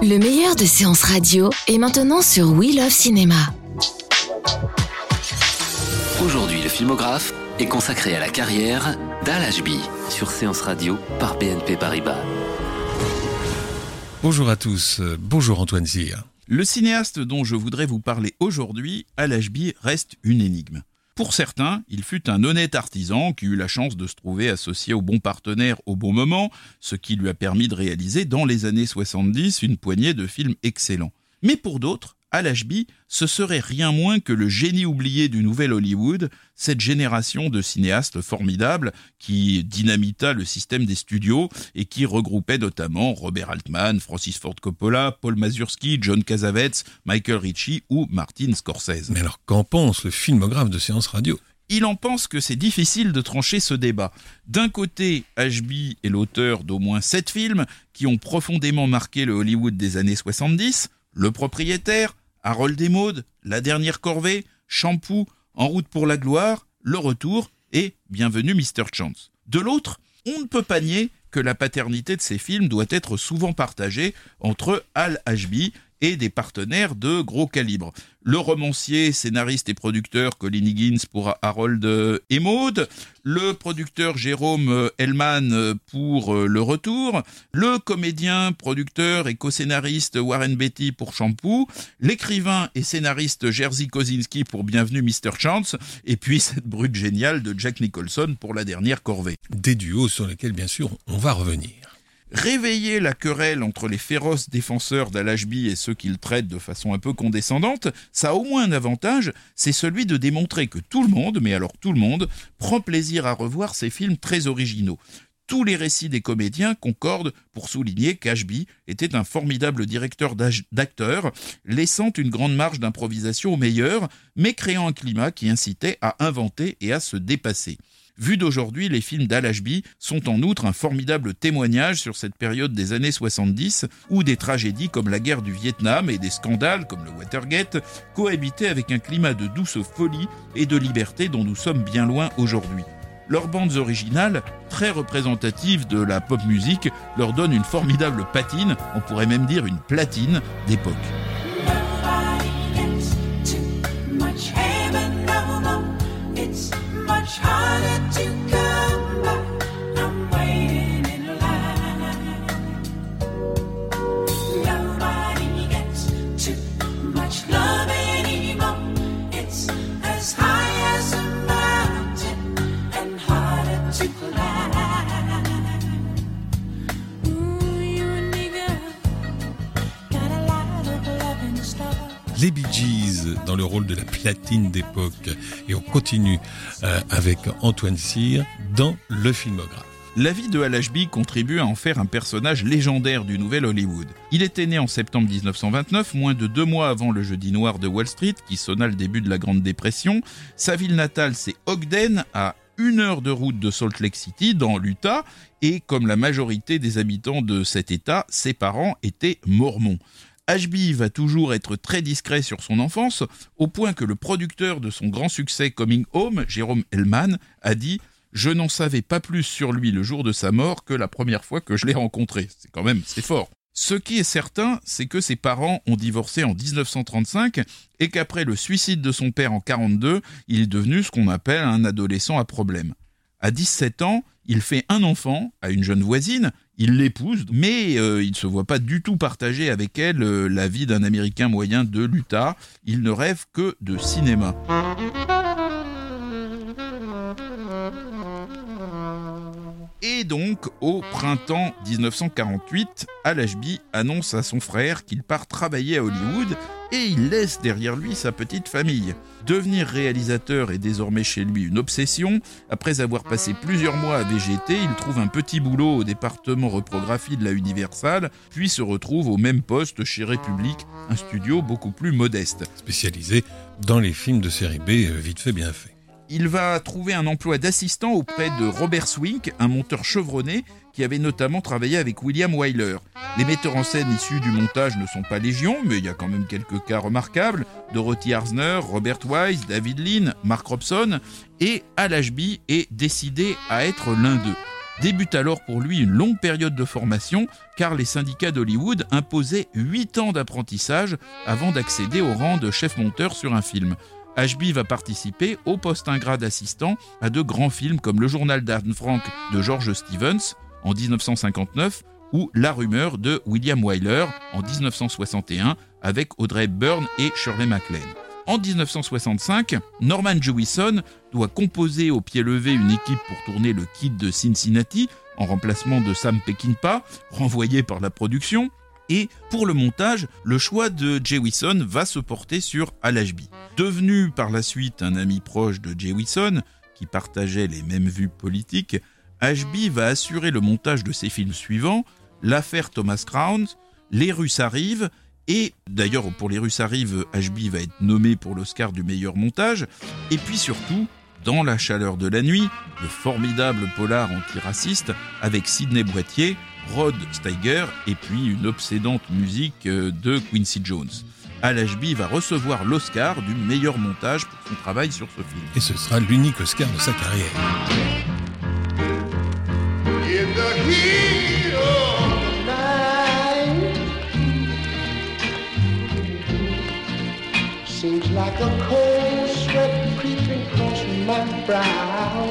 Le meilleur de séances radio est maintenant sur We Love Cinéma. Aujourd'hui, le filmographe est consacré à la carrière d'Hal Ashby sur Séances radio par BNP Paribas. Bonjour à tous, bonjour Antoine Cyr. Le cinéaste dont je voudrais vous parler aujourd'hui, Hal Ashby, reste une énigme. Pour certains, il fut un honnête artisan qui eut la chance de se trouver associé au bon partenaire au bon moment, ce qui lui a permis de réaliser dans les années 70 une poignée de films excellents. Mais pour d'autres, Hal Ashby, ce serait rien moins que le génie oublié du nouvel Hollywood, cette génération de cinéastes formidables qui dynamita le système des studios et qui regroupait notamment Robert Altman, Francis Ford Coppola, Paul Mazursky, John Cassavetes, Michael Ritchie ou Martin Scorsese. Mais alors qu'en pense le filmographe de Séances radio ? Il en pense que c'est difficile de trancher ce débat. D'un côté, Ashby est l'auteur d'au moins 7 films qui ont profondément marqué le Hollywood des années 70, Le propriétaire, Harold et Maude, La dernière corvée, Shampoo, En route pour la gloire, Le retour et Bienvenue Mr. Chance. De l'autre, on ne peut pas nier que la paternité de ces films doit être souvent partagée entre Hal Ashby et des partenaires de gros calibre. Le romancier, scénariste et producteur Colin Higgins pour Harold et Maude, le producteur Jérôme Hellman pour Le Retour, le comédien, producteur et co-scénariste Warren Beatty pour Shampoo, l'écrivain et scénariste Jerzy Kosinski pour Bienvenue Mr. Chance, et puis cette brute géniale de Jack Nicholson pour La dernière corvée. Des duos sur lesquels, bien sûr, on va revenir. Réveiller la querelle entre les féroces défenseurs d'Hal Ashby et ceux qu'il traite de façon un peu condescendante, ça a au moins un avantage, c'est celui de démontrer que tout le monde, mais alors tout le monde, prend plaisir à revoir ces films très originaux. Tous les récits des comédiens concordent pour souligner qu'Ashby était un formidable directeur d'acteurs, laissant une grande marge d'improvisation au meilleur, mais créant un climat qui incitait à inventer et à se dépasser. Vu d'aujourd'hui, les films d'Hal Ashby sont en outre un formidable témoignage sur cette période des années 70 où des tragédies comme la guerre du Vietnam et des scandales comme le Watergate cohabitaient avec un climat de douce folie et de liberté dont nous sommes bien loin aujourd'hui. Leurs bandes originales, très représentatives de la pop musique, leur donnent une formidable patine, on pourrait même dire une platine d'époque. Les Bee Gees dans le rôle de la platine d'époque. Et on continue avec Antoine Cyr dans le filmographe. La vie de Hal Ashby contribue à en faire un personnage légendaire du nouvel Hollywood. Il était né en septembre 1929, moins de 2 mois avant le jeudi noir de Wall Street, qui sonna le début de la Grande Dépression. Sa ville natale, c'est Ogden, à 1 heure de route de Salt Lake City, dans l'Utah, et comme la majorité des habitants de cet état, ses parents étaient mormons. Ashby va toujours être très discret sur son enfance, au point que le producteur de son grand succès Coming Home, Jérôme Hellman, a dit « Je n'en savais pas plus sur lui le jour de sa mort que la première fois que je l'ai rencontré ». C'est quand même, c'est fort. Ce qui est certain, c'est que ses parents ont divorcé en 1935 et qu'après le suicide de son père en 1942, il est devenu ce qu'on appelle un adolescent à problème. À 17 ans, il fait un enfant à une jeune voisine, il l'épouse, mais il ne se voit pas du tout partager avec elle la vie d'un Américain moyen de l'Utah. Il ne rêve que de cinéma. Et donc, au printemps 1948, Hal Ashby annonce à son frère qu'il part travailler à Hollywood et il laisse derrière lui sa petite famille. Devenir réalisateur est désormais chez lui une obsession. Après avoir passé plusieurs mois à végéter, il trouve un petit boulot au département reprographie de la Universal, puis se retrouve au même poste chez République, un studio beaucoup plus modeste. Spécialisé dans les films de série B, vite fait, bien fait. Il va trouver un emploi d'assistant auprès de Robert Swink, un monteur chevronné qui avait notamment travaillé avec William Wyler. Les metteurs en scène issus du montage ne sont pas légion, mais il y a quand même quelques cas remarquables. Dorothy Arzner, Robert Wise, David Lean, Mark Robson, et Hal Ashby est décidé à être l'un d'eux. Débute alors pour lui une longue période de formation, car les syndicats d'Hollywood imposaient 8 ans d'apprentissage avant d'accéder au rang de chef monteur sur un film. Ashby va participer au poste ingrat d'assistant à de grands films comme Le Journal d'Anne Frank de George Stevens en 1959 ou La Rumeur de William Wyler en 1961 avec Audrey Hepburn et Shirley MacLaine. En 1965, Norman Jewison doit composer au pied levé une équipe pour tourner le Kid de Cincinnati en remplacement de Sam Peckinpah, renvoyé par la production. Et pour le montage, le choix de Jewison va se porter sur Hal Ashby. Devenu par la suite un ami proche de Jewison, qui partageait les mêmes vues politiques, Ashby va assurer le montage de ses films suivants, L'affaire Thomas Crown, Les Russes arrivent, et d'ailleurs pour Les Russes arrivent, Ashby va être nommé pour l'Oscar du meilleur montage, et puis surtout, Dans la chaleur de la nuit, le formidable polar antiraciste avec Sidney Poitier, Rod Steiger et puis une obsédante musique de Quincy Jones. Hal Ashby va recevoir l'Oscar du meilleur montage pour son travail sur ce film. Et ce sera l'unique Oscar de sa carrière. In the heat of the night, seems like a cold sweat creeping across my brow.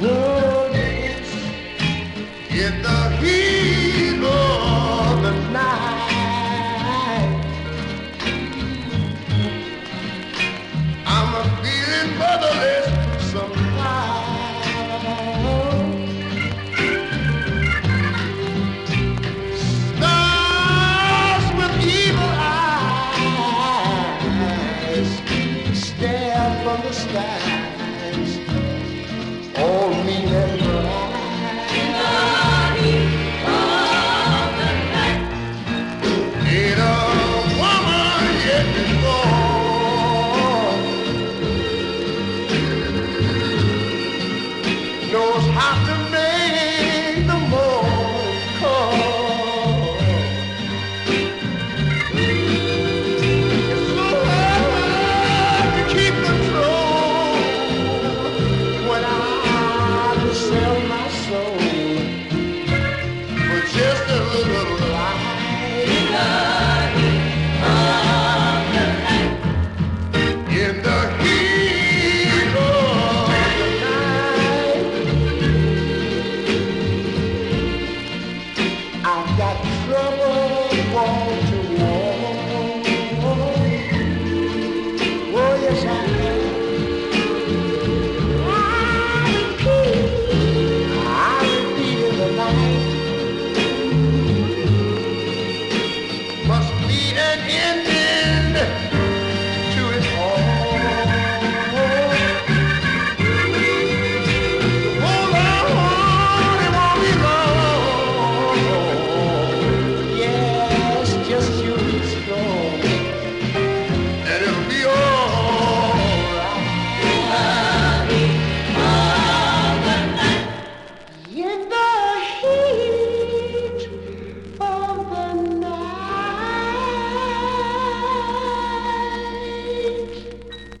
Whoa. In the heat of the night, I'm a feeling motherless somehow. Stars with evil eyes stare from the skies, all mean and bright.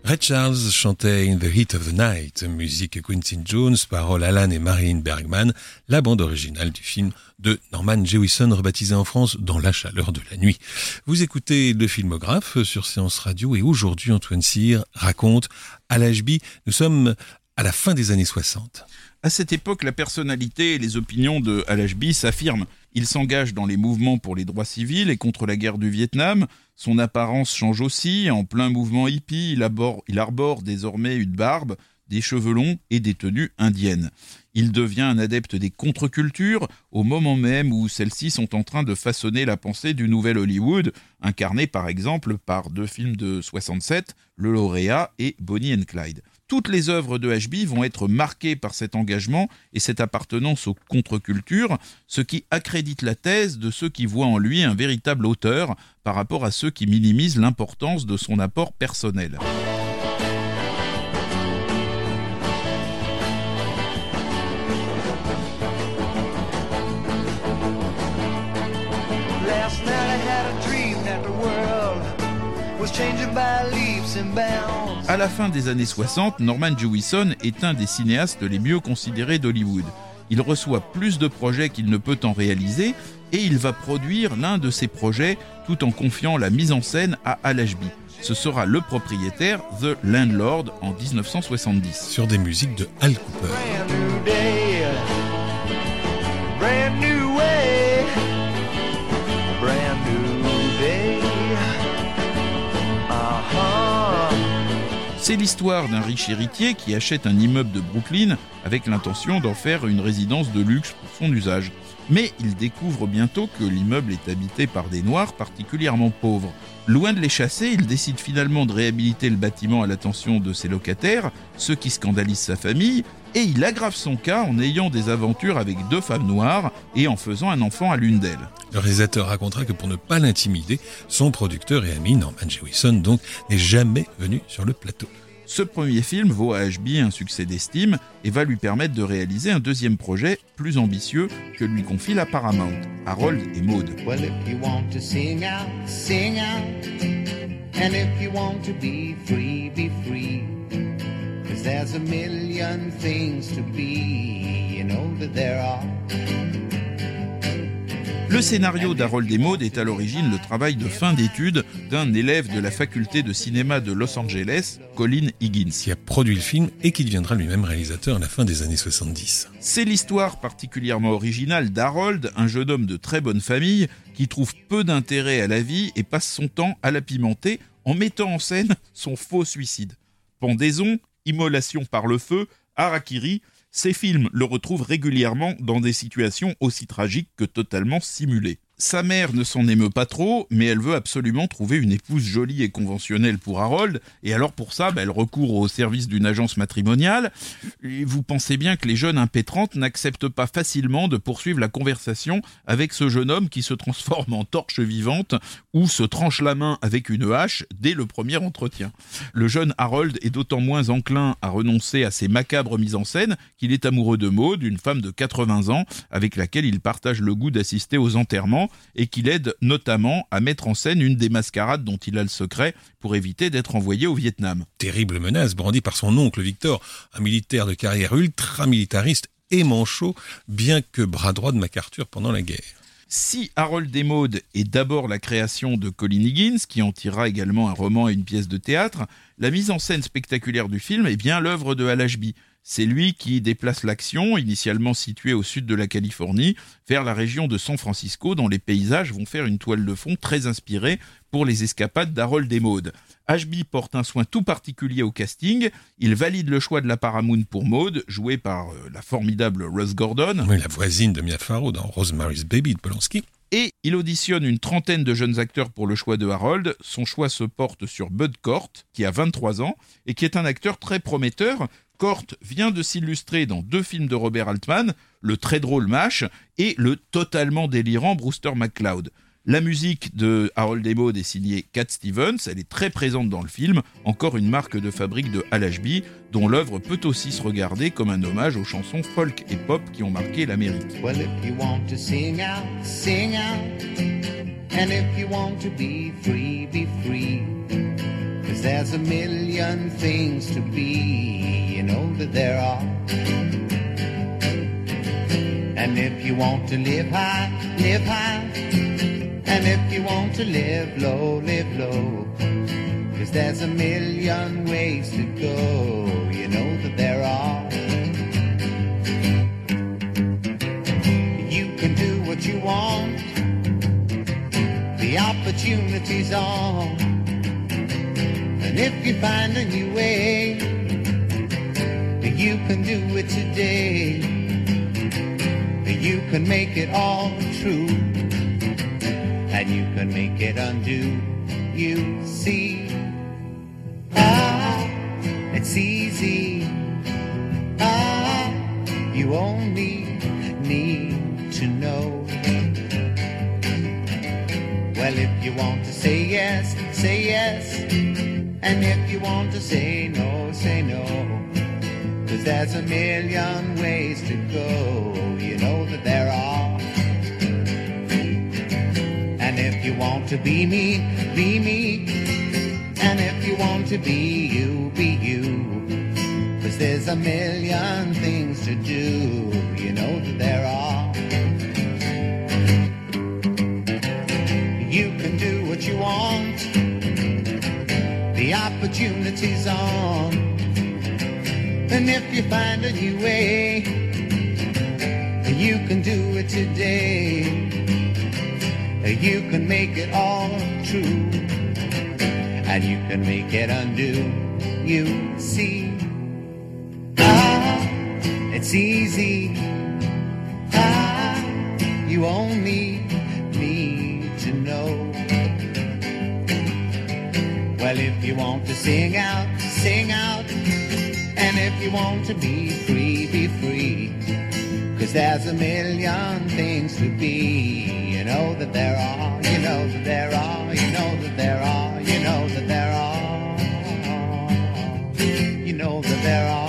Ray Charles chantait In the Heat of the Night, musique Quincy Jones, paroles Alan et Marilyn Bergman, la bande originale du film de Norman Jewison, rebaptisé en France Dans la chaleur de la nuit. Vous écoutez Le Filmographe sur Séance Radio et aujourd'hui Antoine Cyr raconte Hal Ashby. Nous sommes à la fin des années 60. À cette époque, la personnalité et les opinions de Hal Ashby s'affirment. Il s'engage dans les mouvements pour les droits civils et contre la guerre du Vietnam. Son apparence change aussi. En plein mouvement hippie, il arbore désormais une barbe, des cheveux longs et des tenues indiennes. Il devient un adepte des contre-cultures au moment même où celles-ci sont en train de façonner la pensée du nouvel Hollywood, incarné par exemple par deux films de 1967, Le Lauréat et Bonnie and Clyde. Toutes les œuvres de Ashby vont être marquées par cet engagement et cette appartenance aux contre-cultures, ce qui accrédite la thèse de ceux qui voient en lui un véritable auteur par rapport à ceux qui minimisent l'importance de son apport personnel. À la fin des années 60, Norman Jewison est un des cinéastes les mieux considérés d'Hollywood. Il reçoit plus de projets qu'il ne peut en réaliser et il va produire l'un de ses projets tout en confiant la mise en scène à Hal Ashby. Ce sera Le Propriétaire, The Landlord, en 1970. Sur des musiques de Hal Cooper. C'est l'histoire d'un riche héritier qui achète un immeuble de Brooklyn avec l'intention d'en faire une résidence de luxe pour son usage. Mais il découvre bientôt que l'immeuble est habité par des Noirs particulièrement pauvres. Loin de les chasser, il décide finalement de réhabiliter le bâtiment à l'attention de ses locataires, ce qui scandalise sa famille, et il aggrave son cas en ayant des aventures avec deux femmes noires et en faisant un enfant à l'une d'elles. Le réalisateur racontera que pour ne pas l'intimider, son producteur et ami Norman Jewison donc n'est jamais venu sur le plateau. Ce premier film vaut à Ashby un succès d'estime et va lui permettre de réaliser un deuxième projet plus ambitieux que lui confie la Paramount, Harold et Maude. Well, if you want to sing out, sing out. And if you want to be free, 'cause there's a million things to be, you know that there are. Le scénario d'Harold et Maude est à l'origine le travail de fin d'études d'un élève de la faculté de cinéma de Los Angeles, Colin Higgins, qui a produit le film et qui deviendra lui-même réalisateur à la fin des années 70. C'est l'histoire particulièrement originale d'Harold, un jeune homme de très bonne famille qui trouve peu d'intérêt à la vie et passe son temps à la pimenter en mettant en scène son faux suicide. Pendaison, immolation par le feu, harakiri... Ces films le retrouvent régulièrement dans des situations aussi tragiques que totalement simulées. Sa mère ne s'en émeut pas trop, mais elle veut absolument trouver une épouse jolie et conventionnelle pour Harold, et alors pour ça, elle recourt au service d'une agence matrimoniale. Et vous pensez bien que les jeunes impétrantes n'acceptent pas facilement de poursuivre la conversation avec ce jeune homme qui se transforme en torche vivante ou se tranche la main avec une hache dès le premier entretien. Le jeune Harold est d'autant moins enclin à renoncer à ses macabres mises en scène qu'il est amoureux de Maude, une femme de 80 ans avec laquelle il partage le goût d'assister aux enterrements et qu'il aide notamment à mettre en scène une des mascarades dont il a le secret pour éviter d'être envoyé au Vietnam. Terrible menace brandie par son oncle Victor, un militaire de carrière ultra-militariste et manchot, bien que bras droit de MacArthur pendant la guerre. Si Harold et Maude est d'abord la création de Colin Higgins, qui en tirera également un roman et une pièce de théâtre, la mise en scène spectaculaire du film est bien l'œuvre de Hal Ashby. C'est lui qui déplace l'action, initialement située au sud de la Californie, vers la région de San Francisco, dont les paysages vont faire une toile de fond très inspirée pour les escapades d'Harold et Maude. Ashby porte un soin tout particulier au casting. Il valide le choix de la Paramount pour Maude, jouée par la formidable Ruth Gordon. Oui, la voisine de Mia Farrow dans Rosemary's Baby de Polanski. Et il auditionne une trentaine de jeunes acteurs pour le choix de Harold. Son choix se porte sur Bud Cort, qui a 23 ans, et qui est un acteur très prometteur. Cort vient de s'illustrer dans deux films de Robert Altman, le très drôle MASH et le totalement délirant Brewster McCloud. La musique de Harold et Maude est signée Cat Stevens, elle est très présente dans le film, encore une marque de fabrique de Hal Ashby, dont l'œuvre peut aussi se regarder comme un hommage aux chansons folk et pop qui ont marqué l'Amérique. Well, if you want to sing out, sing out. And if you want to be free, be free. 'Cause there's a million things to be, you know that there are. And if you want to live high, live high. And if you want to live low, live low. 'Cause there's a million ways to go, you know that there are. You can do what you want. The opportunity's on. And if you find a new way, you can do it today. You can make it all true, and you can make it undo. You see, it's easy. You only need to know. Well, if you want to say yes, say yes. And if you want to say no, say no. Cause there's a million ways to go, you know that there are. And if you want to be me, be me. And if you want to be you, be you. Cause there's a million things to do, you know that there are. You can do what you want, the opportunity's on. And if you find a new way, you can do it today. You can make it all true, and you can make it undo. You see, it's easy. You only need to know. Well, if you want to sing out, sing out. And if you want to be free, be free. Cause there's a million things to be. You know that there are, you know that there are, you know that there are, you know that there are, you know that there are.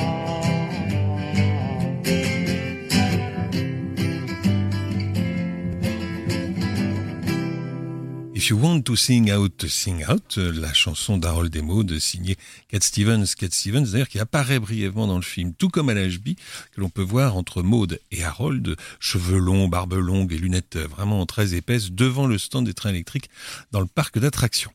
If you want to sing out, la chanson d'Harold Desmond signée Cat Stevens, d'ailleurs, qui apparaît brièvement dans le film, tout comme Hal Ashby, que l'on peut voir entre Maud et Harold, cheveux longs, barbe longue et lunettes vraiment très épaisses, devant le stand des trains électriques dans le parc d'attractions.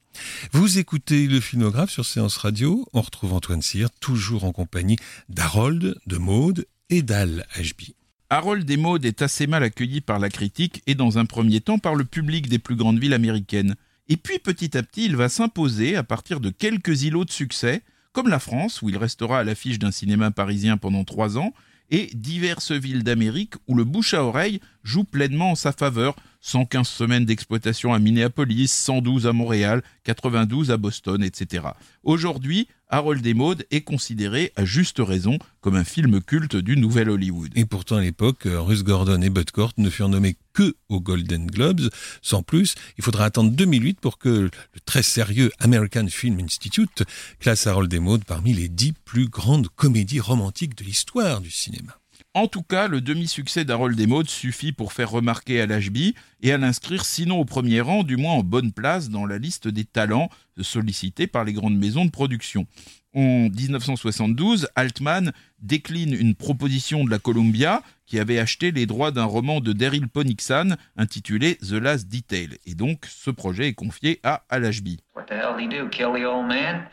Vous écoutez le Filmographe sur Séance Radio, on retrouve Antoine Cyr, toujours en compagnie d'Harold, de Maud et d'Hal Ashby. Harold Desmond est assez mal accueilli par la critique et dans un premier temps par le public des plus grandes villes américaines. Et puis petit à petit, il va s'imposer à partir de quelques îlots de succès, comme la France, où il restera à l'affiche d'un cinéma parisien pendant 3 ans, et diverses villes d'Amérique où le bouche à oreille joue pleinement en sa faveur. 115 semaines d'exploitation à Minneapolis, 112 à Montréal, 92 à Boston, etc. Aujourd'hui, Harold Desmond est considéré, à juste raison, comme un film culte du nouvel Hollywood. Et pourtant, à l'époque, Ruth Gordon et Bud Cort ne furent nommés que aux Golden Globes. Sans plus, il faudra attendre 2008 pour que le très sérieux American Film Institute classe Harold Desmond parmi les 10 plus grandes comédies romantiques de l'histoire du cinéma. En tout cas, le demi-succès d'Harold Desmond suffit pour faire remarquer Hal Ashby et à l'inscrire sinon au premier rang, du moins en bonne place dans la liste des talents sollicités par les grandes maisons de production. En 1972, Altman décline une proposition de la Columbia qui avait acheté les droits d'un roman de Daryl Ponnixan intitulé The Last Detail. Et donc, ce projet est confié à Hal Ashby. What the hell did he do? Kill the old man?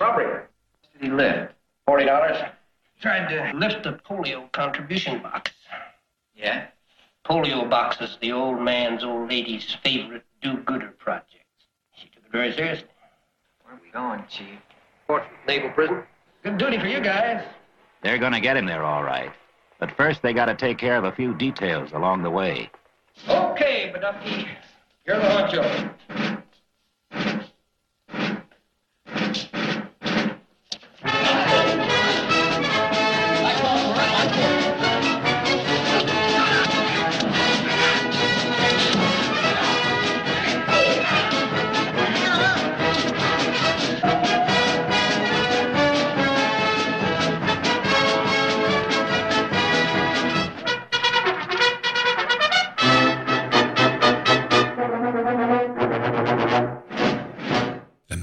Robbery. He lived. $40. Tried to lift the polio contribution box. Yeah? Polio boxes, the old man's old lady's favorite do-gooder project. She took it very seriously. Where are we going, Chief? Fort Naval Prison. Good duty for you guys. They're gonna get him there, all right. But first, they gotta take care of a few details along the way. Okay, Baduffy. You're the honcho.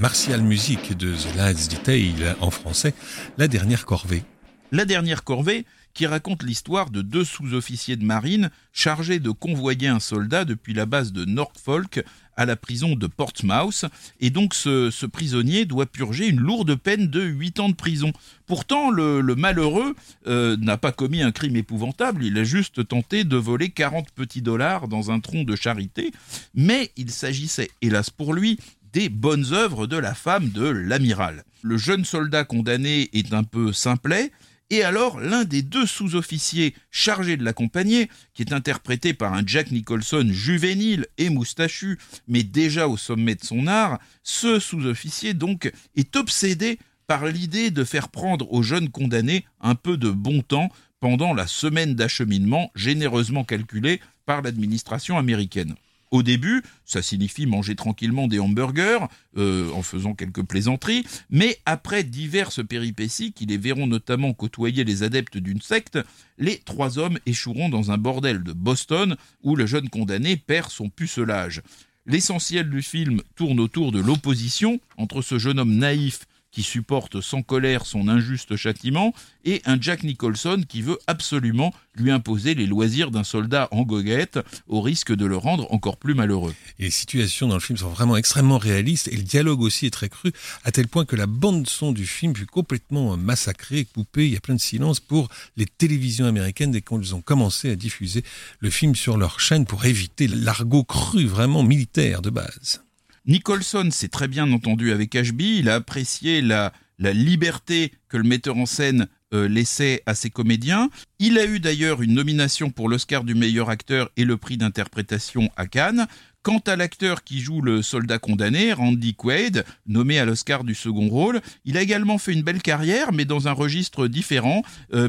Martial Music de The Last Detail, en français, La Dernière Corvée. La Dernière Corvée, qui raconte l'histoire de 2 sous-officiers de marine chargés de convoyer un soldat depuis la base de Norfolk à la prison de Portsmouth. Et donc ce prisonnier doit purger une lourde peine de 8 ans de prison. Pourtant, le malheureux n'a pas commis un crime épouvantable, il a juste tenté de voler 40 petits dollars dans un tronc de charité. Mais il s'agissait, hélas pour lui, des bonnes œuvres de la femme de l'amiral. Le jeune soldat condamné est un peu simplet, Et alors, l'un des deux sous-officiers chargés de l'accompagner, qui est interprété par un Jack Nicholson juvénile et moustachu, mais déjà au sommet de son art, ce sous-officier donc est obsédé par l'idée de faire prendre aux jeunes condamnés un peu de bon temps pendant la semaine d'acheminement généreusement calculée par l'administration américaine. Au début, ça signifie manger tranquillement des hamburgers, en faisant quelques plaisanteries, mais après diverses péripéties qui les verront notamment côtoyer les adeptes d'une secte, les trois hommes échoueront dans un bordel de Boston où le jeune condamné perd son pucelage. L'essentiel du film tourne autour de l'opposition entre ce jeune homme naïf qui supporte sans colère son injuste châtiment, et un Jack Nicholson qui veut absolument lui imposer les loisirs d'un soldat en goguette, au risque de le rendre encore plus malheureux. Et les situations dans le film sont vraiment extrêmement réalistes, et le dialogue aussi est très cru, à tel point que la bande-son du film fut complètement massacrée, coupée, il y a plein de silences pour les télévisions américaines dès qu'ils ont commencé à diffuser le film sur leur chaîne pour éviter l'argot cru, vraiment militaire de base. Nicholson s'est très bien entendu avec Ashby, il a apprécié la liberté que le metteur en scène laissait à ses comédiens. Il a eu d'ailleurs une nomination pour l'Oscar du meilleur acteur et le prix d'interprétation à Cannes. Quant à l'acteur qui joue le soldat condamné, Randy Quaid, nommé à l'Oscar du second rôle, il a également fait une belle carrière, mais dans un registre différent,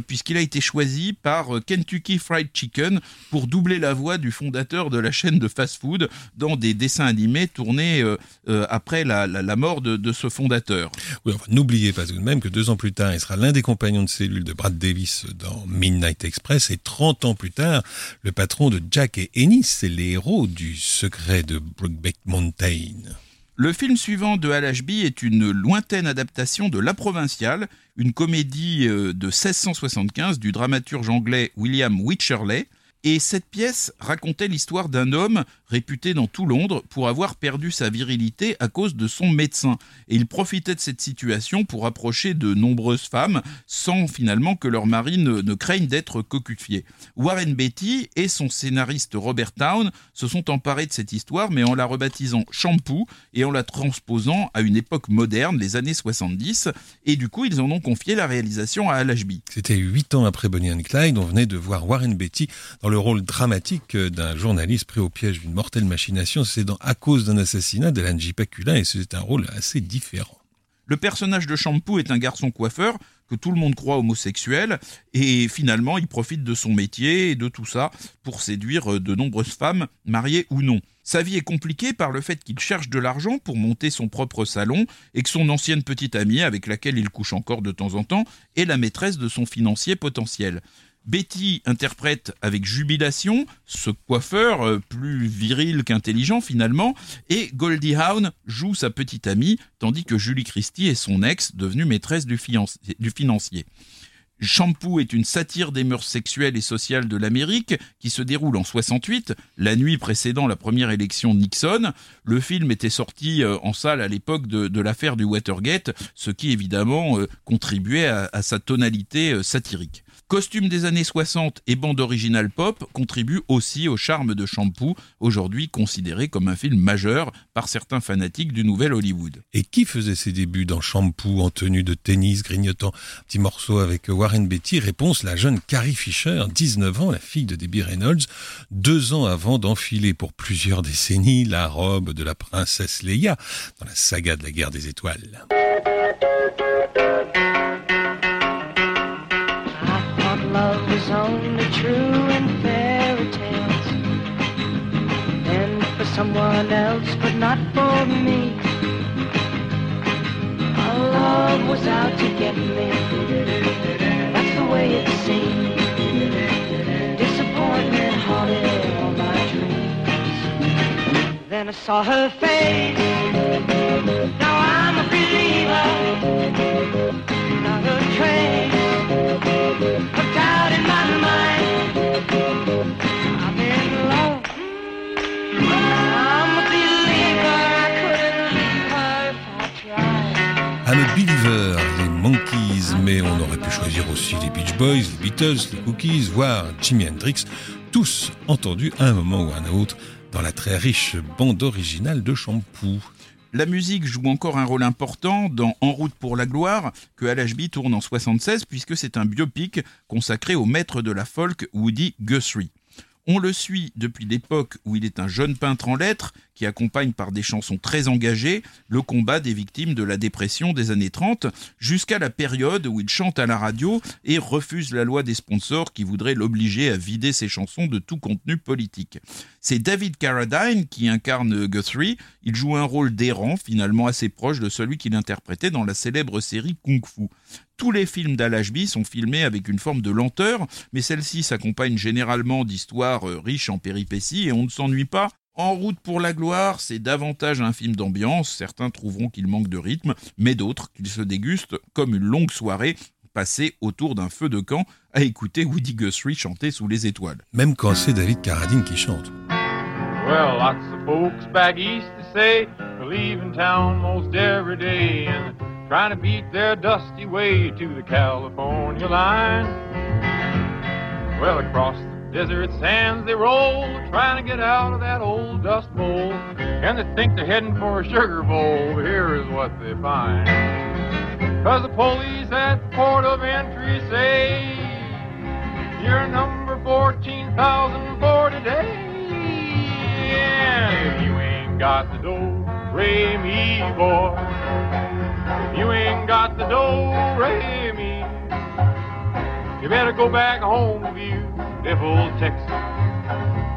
puisqu'il a été choisi par Kentucky Fried Chicken pour doubler la voix du fondateur de la chaîne de fast-food dans des dessins animés tournés après la mort de ce fondateur. Oui, enfin, n'oubliez pas tout de même que 2 ans plus tard, il sera l'un des compagnons de cellule de Brad Davis dans Midnight Express, et 30 ans plus tard, le patron de Jack et Ennis, c'est les héros du secret de Brokeback Mountain. Le film suivant de Hal Ashby est une lointaine adaptation de La Provinciale, une comédie de 1675 du dramaturge anglais William Wycherley. Et cette pièce racontait l'histoire d'un homme réputé dans tout Londres pour avoir perdu sa virilité à cause de son médecin. Et il profitait de cette situation pour approcher de nombreuses femmes sans finalement que leur mari ne craigne d'être cocufié. Warren Beatty et son scénariste Robert Towne se sont emparés de cette histoire, mais en la rebaptisant Shampoo et en la transposant à une époque moderne, les années 70. Et du coup, ils en ont confié la réalisation à Hal Ashby. C'était 8 ans après Bonnie and Clyde, on venait de voir Warren Beatty dans le rôle dramatique d'un journaliste pris au piège d'une mortelle machination, c'est dans À cause d'un assassinat d'Alan J. Pakula, et c'est un rôle assez différent. Le personnage de Shampoo est un garçon coiffeur que tout le monde croit homosexuel, et finalement il profite de son métier et de tout ça pour séduire de nombreuses femmes, mariées ou non. Sa vie est compliquée par le fait qu'il cherche de l'argent pour monter son propre salon et que son ancienne petite amie, avec laquelle il couche encore de temps en temps, est la maîtresse de son financier potentiel. Betty interprète avec jubilation ce coiffeur plus viril qu'intelligent finalement, et Goldie Hawn joue sa petite amie, tandis que Julie Christie est son ex, devenue maîtresse du financier. Shampoo est une satire des mœurs sexuelles et sociales de l'Amérique qui se déroule en 68, la nuit précédant la première élection de Nixon. Le film était sorti en salle à l'époque de l'affaire du Watergate, ce qui évidemment contribuait à sa tonalité satirique. Costumes des années 60 et bande originale pop contribuent aussi au charme de Shampoo, aujourd'hui considéré comme un film majeur par certains fanatiques du nouvel Hollywood. Et qui faisait ses débuts dans Shampoo en tenue de tennis, grignotant un petit morceau avec Warren Beatty? Réponse, la jeune Carrie Fisher, 19 ans, la fille de Debbie Reynolds, 2 ans avant d'enfiler pour plusieurs décennies la robe de la princesse Leia dans la saga de la Guerre des Étoiles. Love is only true in fairy tales, and for someone else, but not for me. Our love was out to get me, that's the way it seemed. Disappointment haunted all my dreams. Then I saw her face, now I'm a believer, not a trace. I'm a believer, les Monkees, mais on aurait pu choisir aussi les Beach Boys, les Beatles, les Cookies, voire Jimi Hendrix, tous entendus à un moment ou à un autre dans la très riche bande originale de Shampoo. La musique joue encore un rôle important dans En route pour la gloire, que Hal Ashby tourne en 1976, puisque c'est un biopic consacré au maître de la folk Woody Guthrie. On le suit depuis l'époque où il est un jeune peintre en lettres qui accompagne par des chansons très engagées le combat des victimes de la dépression des années 30 jusqu'à la période où il chante à la radio et refuse la loi des sponsors qui voudraient l'obliger à vider ses chansons de tout contenu politique. C'est David Carradine qui incarne Guthrie. Il joue un rôle d'errant finalement assez proche de celui qu'il interprétait dans la célèbre série Kung Fu. Tous les films d'Hal Ashby sont filmés avec une forme de lenteur, mais celle-ci s'accompagne généralement d'histoires riches en péripéties et on ne s'ennuie pas. En route pour la gloire, c'est davantage un film d'ambiance. Certains trouveront qu'il manque de rythme, mais d'autres qu'il se déguste comme une longue soirée passée autour d'un feu de camp à écouter Woody Guthrie chanter sous les étoiles. Même quand c'est David Carradine qui chante. Well, lots of folks back east to say we're leaving town most every day and trying to beat their dusty way to the California line. Well, across the desert sands they roll, trying to get out of that old dust bowl. And they think they're heading for a sugar bowl, but here is what they find. Cause the police at the port of entry say, you're number 14,004 today. And if you ain't got the dough, pray me, boy. If you ain't got the do-re-mi, you better go back home with you, devil Texas,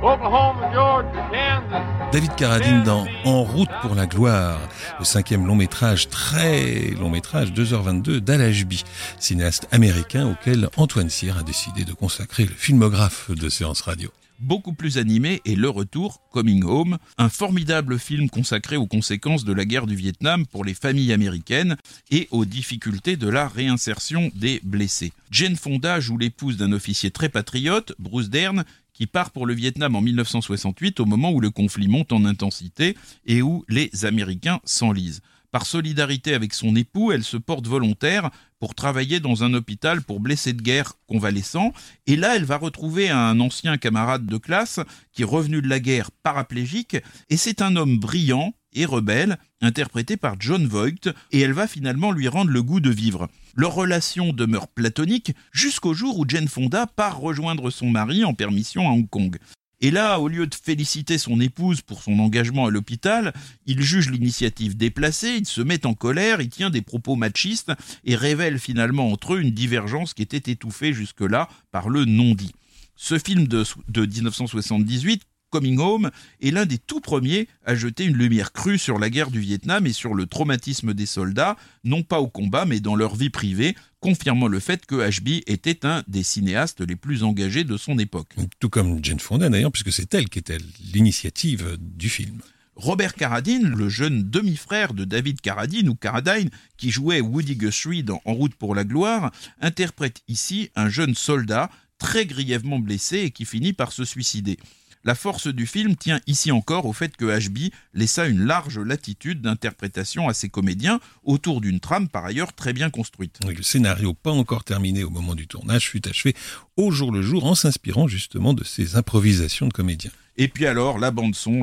Oklahoma, Georgia, Kansas. David Carradine dans En route pour la gloire, le cinquième long métrage, très long métrage, 2h22 d'Hal Ashby, cinéaste américain auquel Antoine Cyr a décidé de consacrer le filmographe de Séance Radio. Beaucoup plus animé est Le Retour, Coming Home, un formidable film consacré aux conséquences de la guerre du Vietnam pour les familles américaines et aux difficultés de la réinsertion des blessés. Jane Fonda joue l'épouse d'un officier très patriote, Bruce Dern, qui part pour le Vietnam en 1968 au moment où le conflit monte en intensité et où les Américains s'enlisent. Par solidarité avec son époux, elle se porte volontaire pour travailler dans un hôpital pour blessés de guerre convalescents. Et là, elle va retrouver un ancien camarade de classe qui est revenu de la guerre paraplégique. Et c'est un homme brillant et rebelle, interprété par John Voigt. Et elle va finalement lui rendre le goût de vivre. Leur relation demeure platonique jusqu'au jour où Jane Fonda part rejoindre son mari en permission à Hong Kong. Et là, au lieu de féliciter son épouse pour son engagement à l'hôpital, il juge l'initiative déplacée, il se met en colère, il tient des propos machistes et révèle finalement entre eux une divergence qui était étouffée jusque-là par le non-dit. Ce film de 1978, Coming Home, est l'un des tout premiers à jeter une lumière crue sur la guerre du Vietnam et sur le traumatisme des soldats, non pas au combat mais dans leur vie privée, confirmant le fait que Ashby était un des cinéastes les plus engagés de son époque. Tout comme Jane Fonda d'ailleurs, puisque c'est elle qui était l'initiative du film. Robert Carradine, le jeune demi-frère de David Carradine ou Carradine, qui jouait Woody Guthrie dans En route pour la gloire, interprète ici un jeune soldat très grièvement blessé et qui finit par se suicider. La force du film tient ici encore au fait que Ashby laissa une large latitude d'interprétation à ses comédiens autour d'une trame par ailleurs très bien construite. Oui, le scénario pas encore terminé au moment du tournage fut achevé au jour le jour en s'inspirant justement de ces improvisations de comédiens. Et puis alors, la bande-son,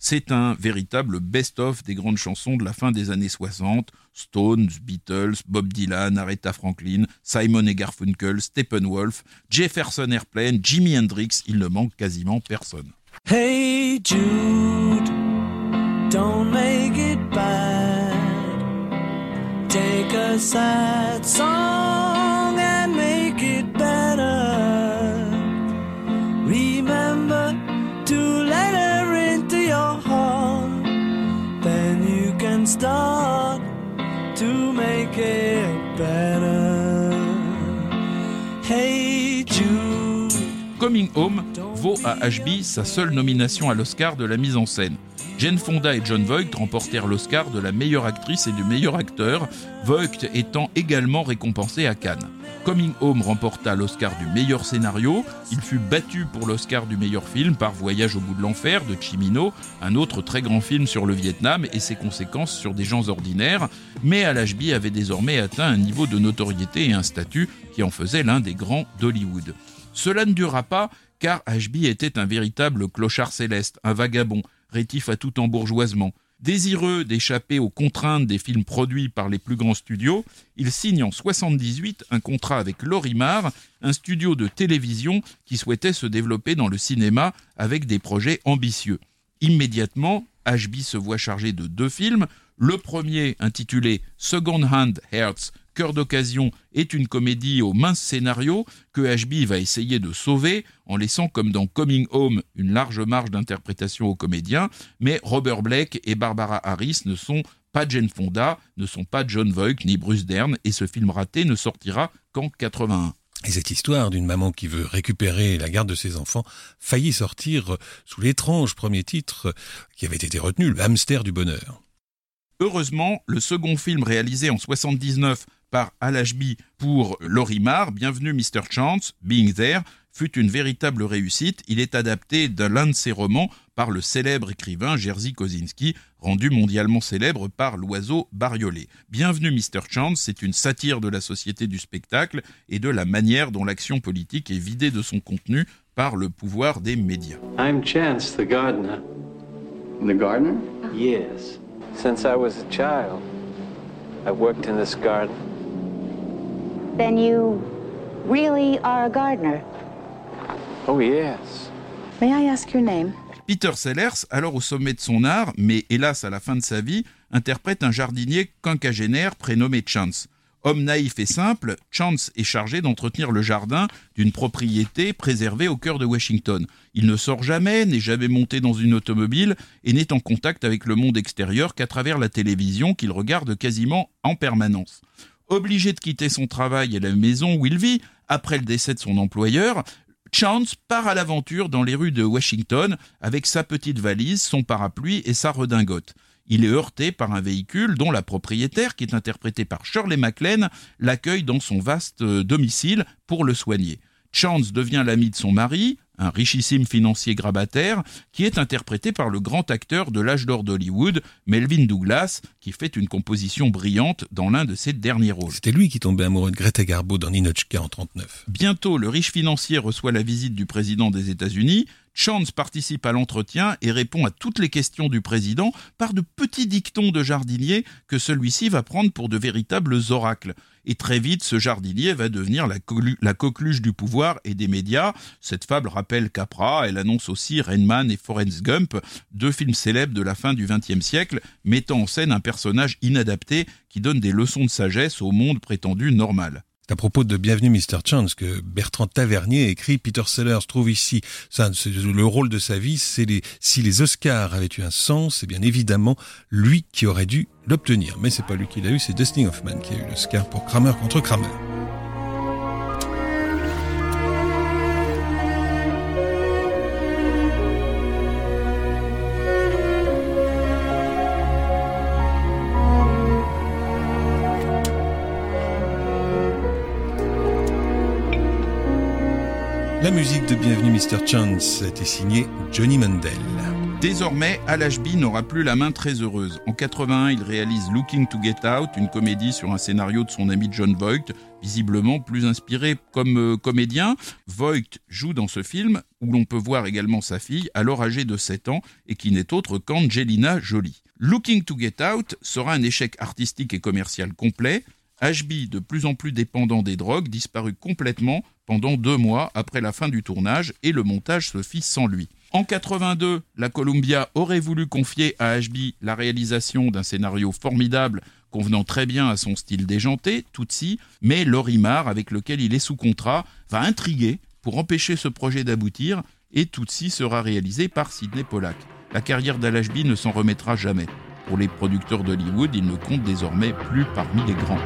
c'est un véritable best-of des grandes chansons de la fin des années 60, Stones, Beatles, Bob Dylan, Aretha Franklin, Simon et Garfunkel, Steppenwolf, Jefferson Airplane, Jimi Hendrix, il ne manque quasiment personne. Hey Jude, don't make it bad, take a sad song and make it better, remember to let her into your heart, then you can start to make it better. Hey Jude. Coming Home vaut à Ashby sa seule nomination à l'Oscar de la mise en scène. Jane Fonda et John Voigt remportèrent l'Oscar de la meilleure actrice et du meilleur acteur, Voigt étant également récompensé à Cannes. Coming Home remporta l'Oscar du meilleur scénario. Il fut battu pour l'Oscar du meilleur film par Voyage au bout de l'enfer de Cimino, un autre très grand film sur le Vietnam et ses conséquences sur des gens ordinaires. Mais Hal Ashby avait désormais atteint un niveau de notoriété et un statut qui en faisait l'un des grands d'Hollywood. Cela ne dura pas car Ashby était un véritable clochard céleste, un vagabond, rétif à tout embourgeoisement. Désireux d'échapper aux contraintes des films produits par les plus grands studios, il signe en 1978 un contrat avec Lorimar, un studio de télévision qui souhaitait se développer dans le cinéma avec des projets ambitieux. Immédiatement, Ashby se voit chargé de deux films. Le premier, intitulé « Second Hand Hearts », Cœur d'occasion, est une comédie au mince scénario que Ashby va essayer de sauver en laissant, comme dans Coming Home, une large marge d'interprétation aux comédiens, mais Robert Blake et Barbara Harris ne sont pas Jane Fonda, ne sont pas John Voigt ni Bruce Dern, et ce film raté ne sortira qu'en 81. Et cette histoire d'une maman qui veut récupérer la garde de ses enfants faillit sortir sous l'étrange premier titre qui avait été retenu, Le hamster du bonheur. Heureusement, le second film réalisé en 1979 par Hal Ashby pour Lorimar, Bienvenue Mr. Chance, Being There, fut une véritable réussite. Il est adapté de l'un de ses romans par le célèbre écrivain Jerzy Kosinski, rendu mondialement célèbre par L'Oiseau bariolé. Bienvenue Mr. Chance, c'est une satire de la société du spectacle et de la manière dont l'action politique est vidée de son contenu par le pouvoir des médias. I'm Chance, the gardener. The gardener? Yes. Since I was a child, I worked in this garden. Then you really are a gardener? Oh yes. May I ask your name? Peter Sellers, alors au sommet de son art, mais hélas à la fin de sa vie, interprète un jardinier quinquagénaire prénommé Chance. Homme naïf et simple, Chance est chargé d'entretenir le jardin d'une propriété préservée au cœur de Washington. Il ne sort jamais, n'est jamais monté dans une automobile et n'est en contact avec le monde extérieur qu'à travers la télévision qu'il regarde quasiment en permanence. Obligé de quitter son travail et la maison où il vit, après le décès de son employeur, Chance part à l'aventure dans les rues de Washington avec sa petite valise, son parapluie et sa redingote. Il est heurté par un véhicule dont la propriétaire, qui est interprétée par Shirley MacLaine, l'accueille dans son vaste domicile pour le soigner. Chance devient l'ami de son mari, un richissime financier grabataire, qui est interprété par le grand acteur de l'âge d'or d'Hollywood, Melvin Douglas, qui fait une composition brillante dans l'un de ses derniers rôles. C'était lui qui tombait amoureux de Greta Garbo dans Ninochka en 1939. Bientôt, le riche financier reçoit la visite du président des États-Unis. Chance participe à l'entretien et répond à toutes les questions du président par de petits dictons de jardinier que celui-ci va prendre pour de véritables oracles. Et très vite, ce jardinier va devenir la coqueluche du pouvoir et des médias. Cette fable rappelle Capra, elle annonce aussi Rain Man et Forrest Gump, deux films célèbres de la fin du XXe siècle, mettant en scène un personnage inadapté qui donne des leçons de sagesse au monde prétendu normal. À propos de Bienvenue Mr. Chance que Bertrand Tavernier écrit, Peter Sellers trouve ici le rôle de sa vie, si les Oscars avaient eu un sens, c'est bien évidemment lui qui aurait dû l'obtenir. Mais c'est pas lui qui l'a eu, c'est Dustin Hoffman qui a eu l'Oscar pour Kramer contre Kramer. La musique de Bienvenue Mr. Chance a été signée Johnny Mandel. Désormais, Hal Ashby n'aura plus la main très heureuse. En 81, il réalise Looking to Get Out, une comédie sur un scénario de son ami John Voigt, visiblement plus inspiré comme comédien. Voigt joue dans ce film, où l'on peut voir également sa fille, alors âgée de 7 ans, et qui n'est autre qu'Angelina Jolie. Looking to Get Out sera un échec artistique et commercial complet. Ashby, de plus en plus dépendant des drogues, disparut complètement pendant 2 mois après la fin du tournage et le montage se fit sans lui. En 82, la Columbia aurait voulu confier à Ashby la réalisation d'un scénario formidable convenant très bien à son style déjanté, Tootsie, mais Lorimar, avec lequel il est sous contrat, va intriguer pour empêcher ce projet d'aboutir et Tootsie sera réalisé par Sidney Pollack. La carrière d'Hal Ashby ne s'en remettra jamais. Pour les producteurs d'Hollywood, il ne compte désormais plus parmi les grands.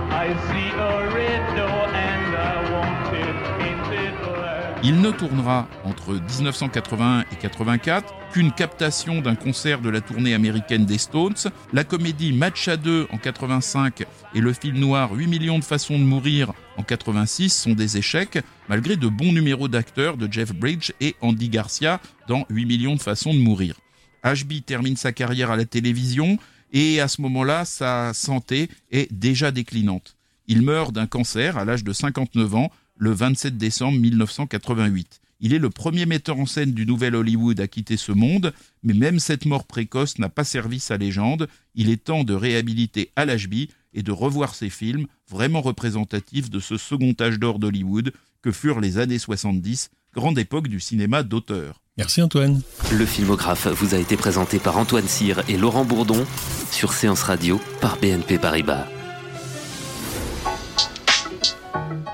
Il ne tournera entre 1981 et 84 qu'une captation d'un concert de la tournée américaine des Stones, la comédie Match à 2 en 85 et le film noir 8 millions de façons de mourir en 86 sont des échecs, malgré de bons numéros d'acteurs de Jeff Bridges et Andy Garcia dans 8 millions de façons de mourir. Ashby termine sa carrière à la télévision et à ce moment-là, sa santé est déjà déclinante. Il meurt d'un cancer à l'âge de 59 ans le 27 décembre 1988. Il est le premier metteur en scène du nouvel Hollywood à quitter ce monde, mais même cette mort précoce n'a pas servi sa légende. Il est temps de réhabiliter Hal Ashby et de revoir ses films, vraiment représentatifs de ce second âge d'or d'Hollywood que furent les années 70, grande époque du cinéma d'auteur. Merci Antoine. Le Filmographe vous a été présenté par Antoine Cyr et Laurent Bourdon sur Séance Radio par BNP Paribas.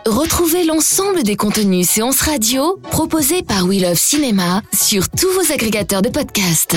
Retrouvez l'ensemble des contenus Séance Radio proposés par We Love Cinéma sur tous vos agrégateurs de podcasts.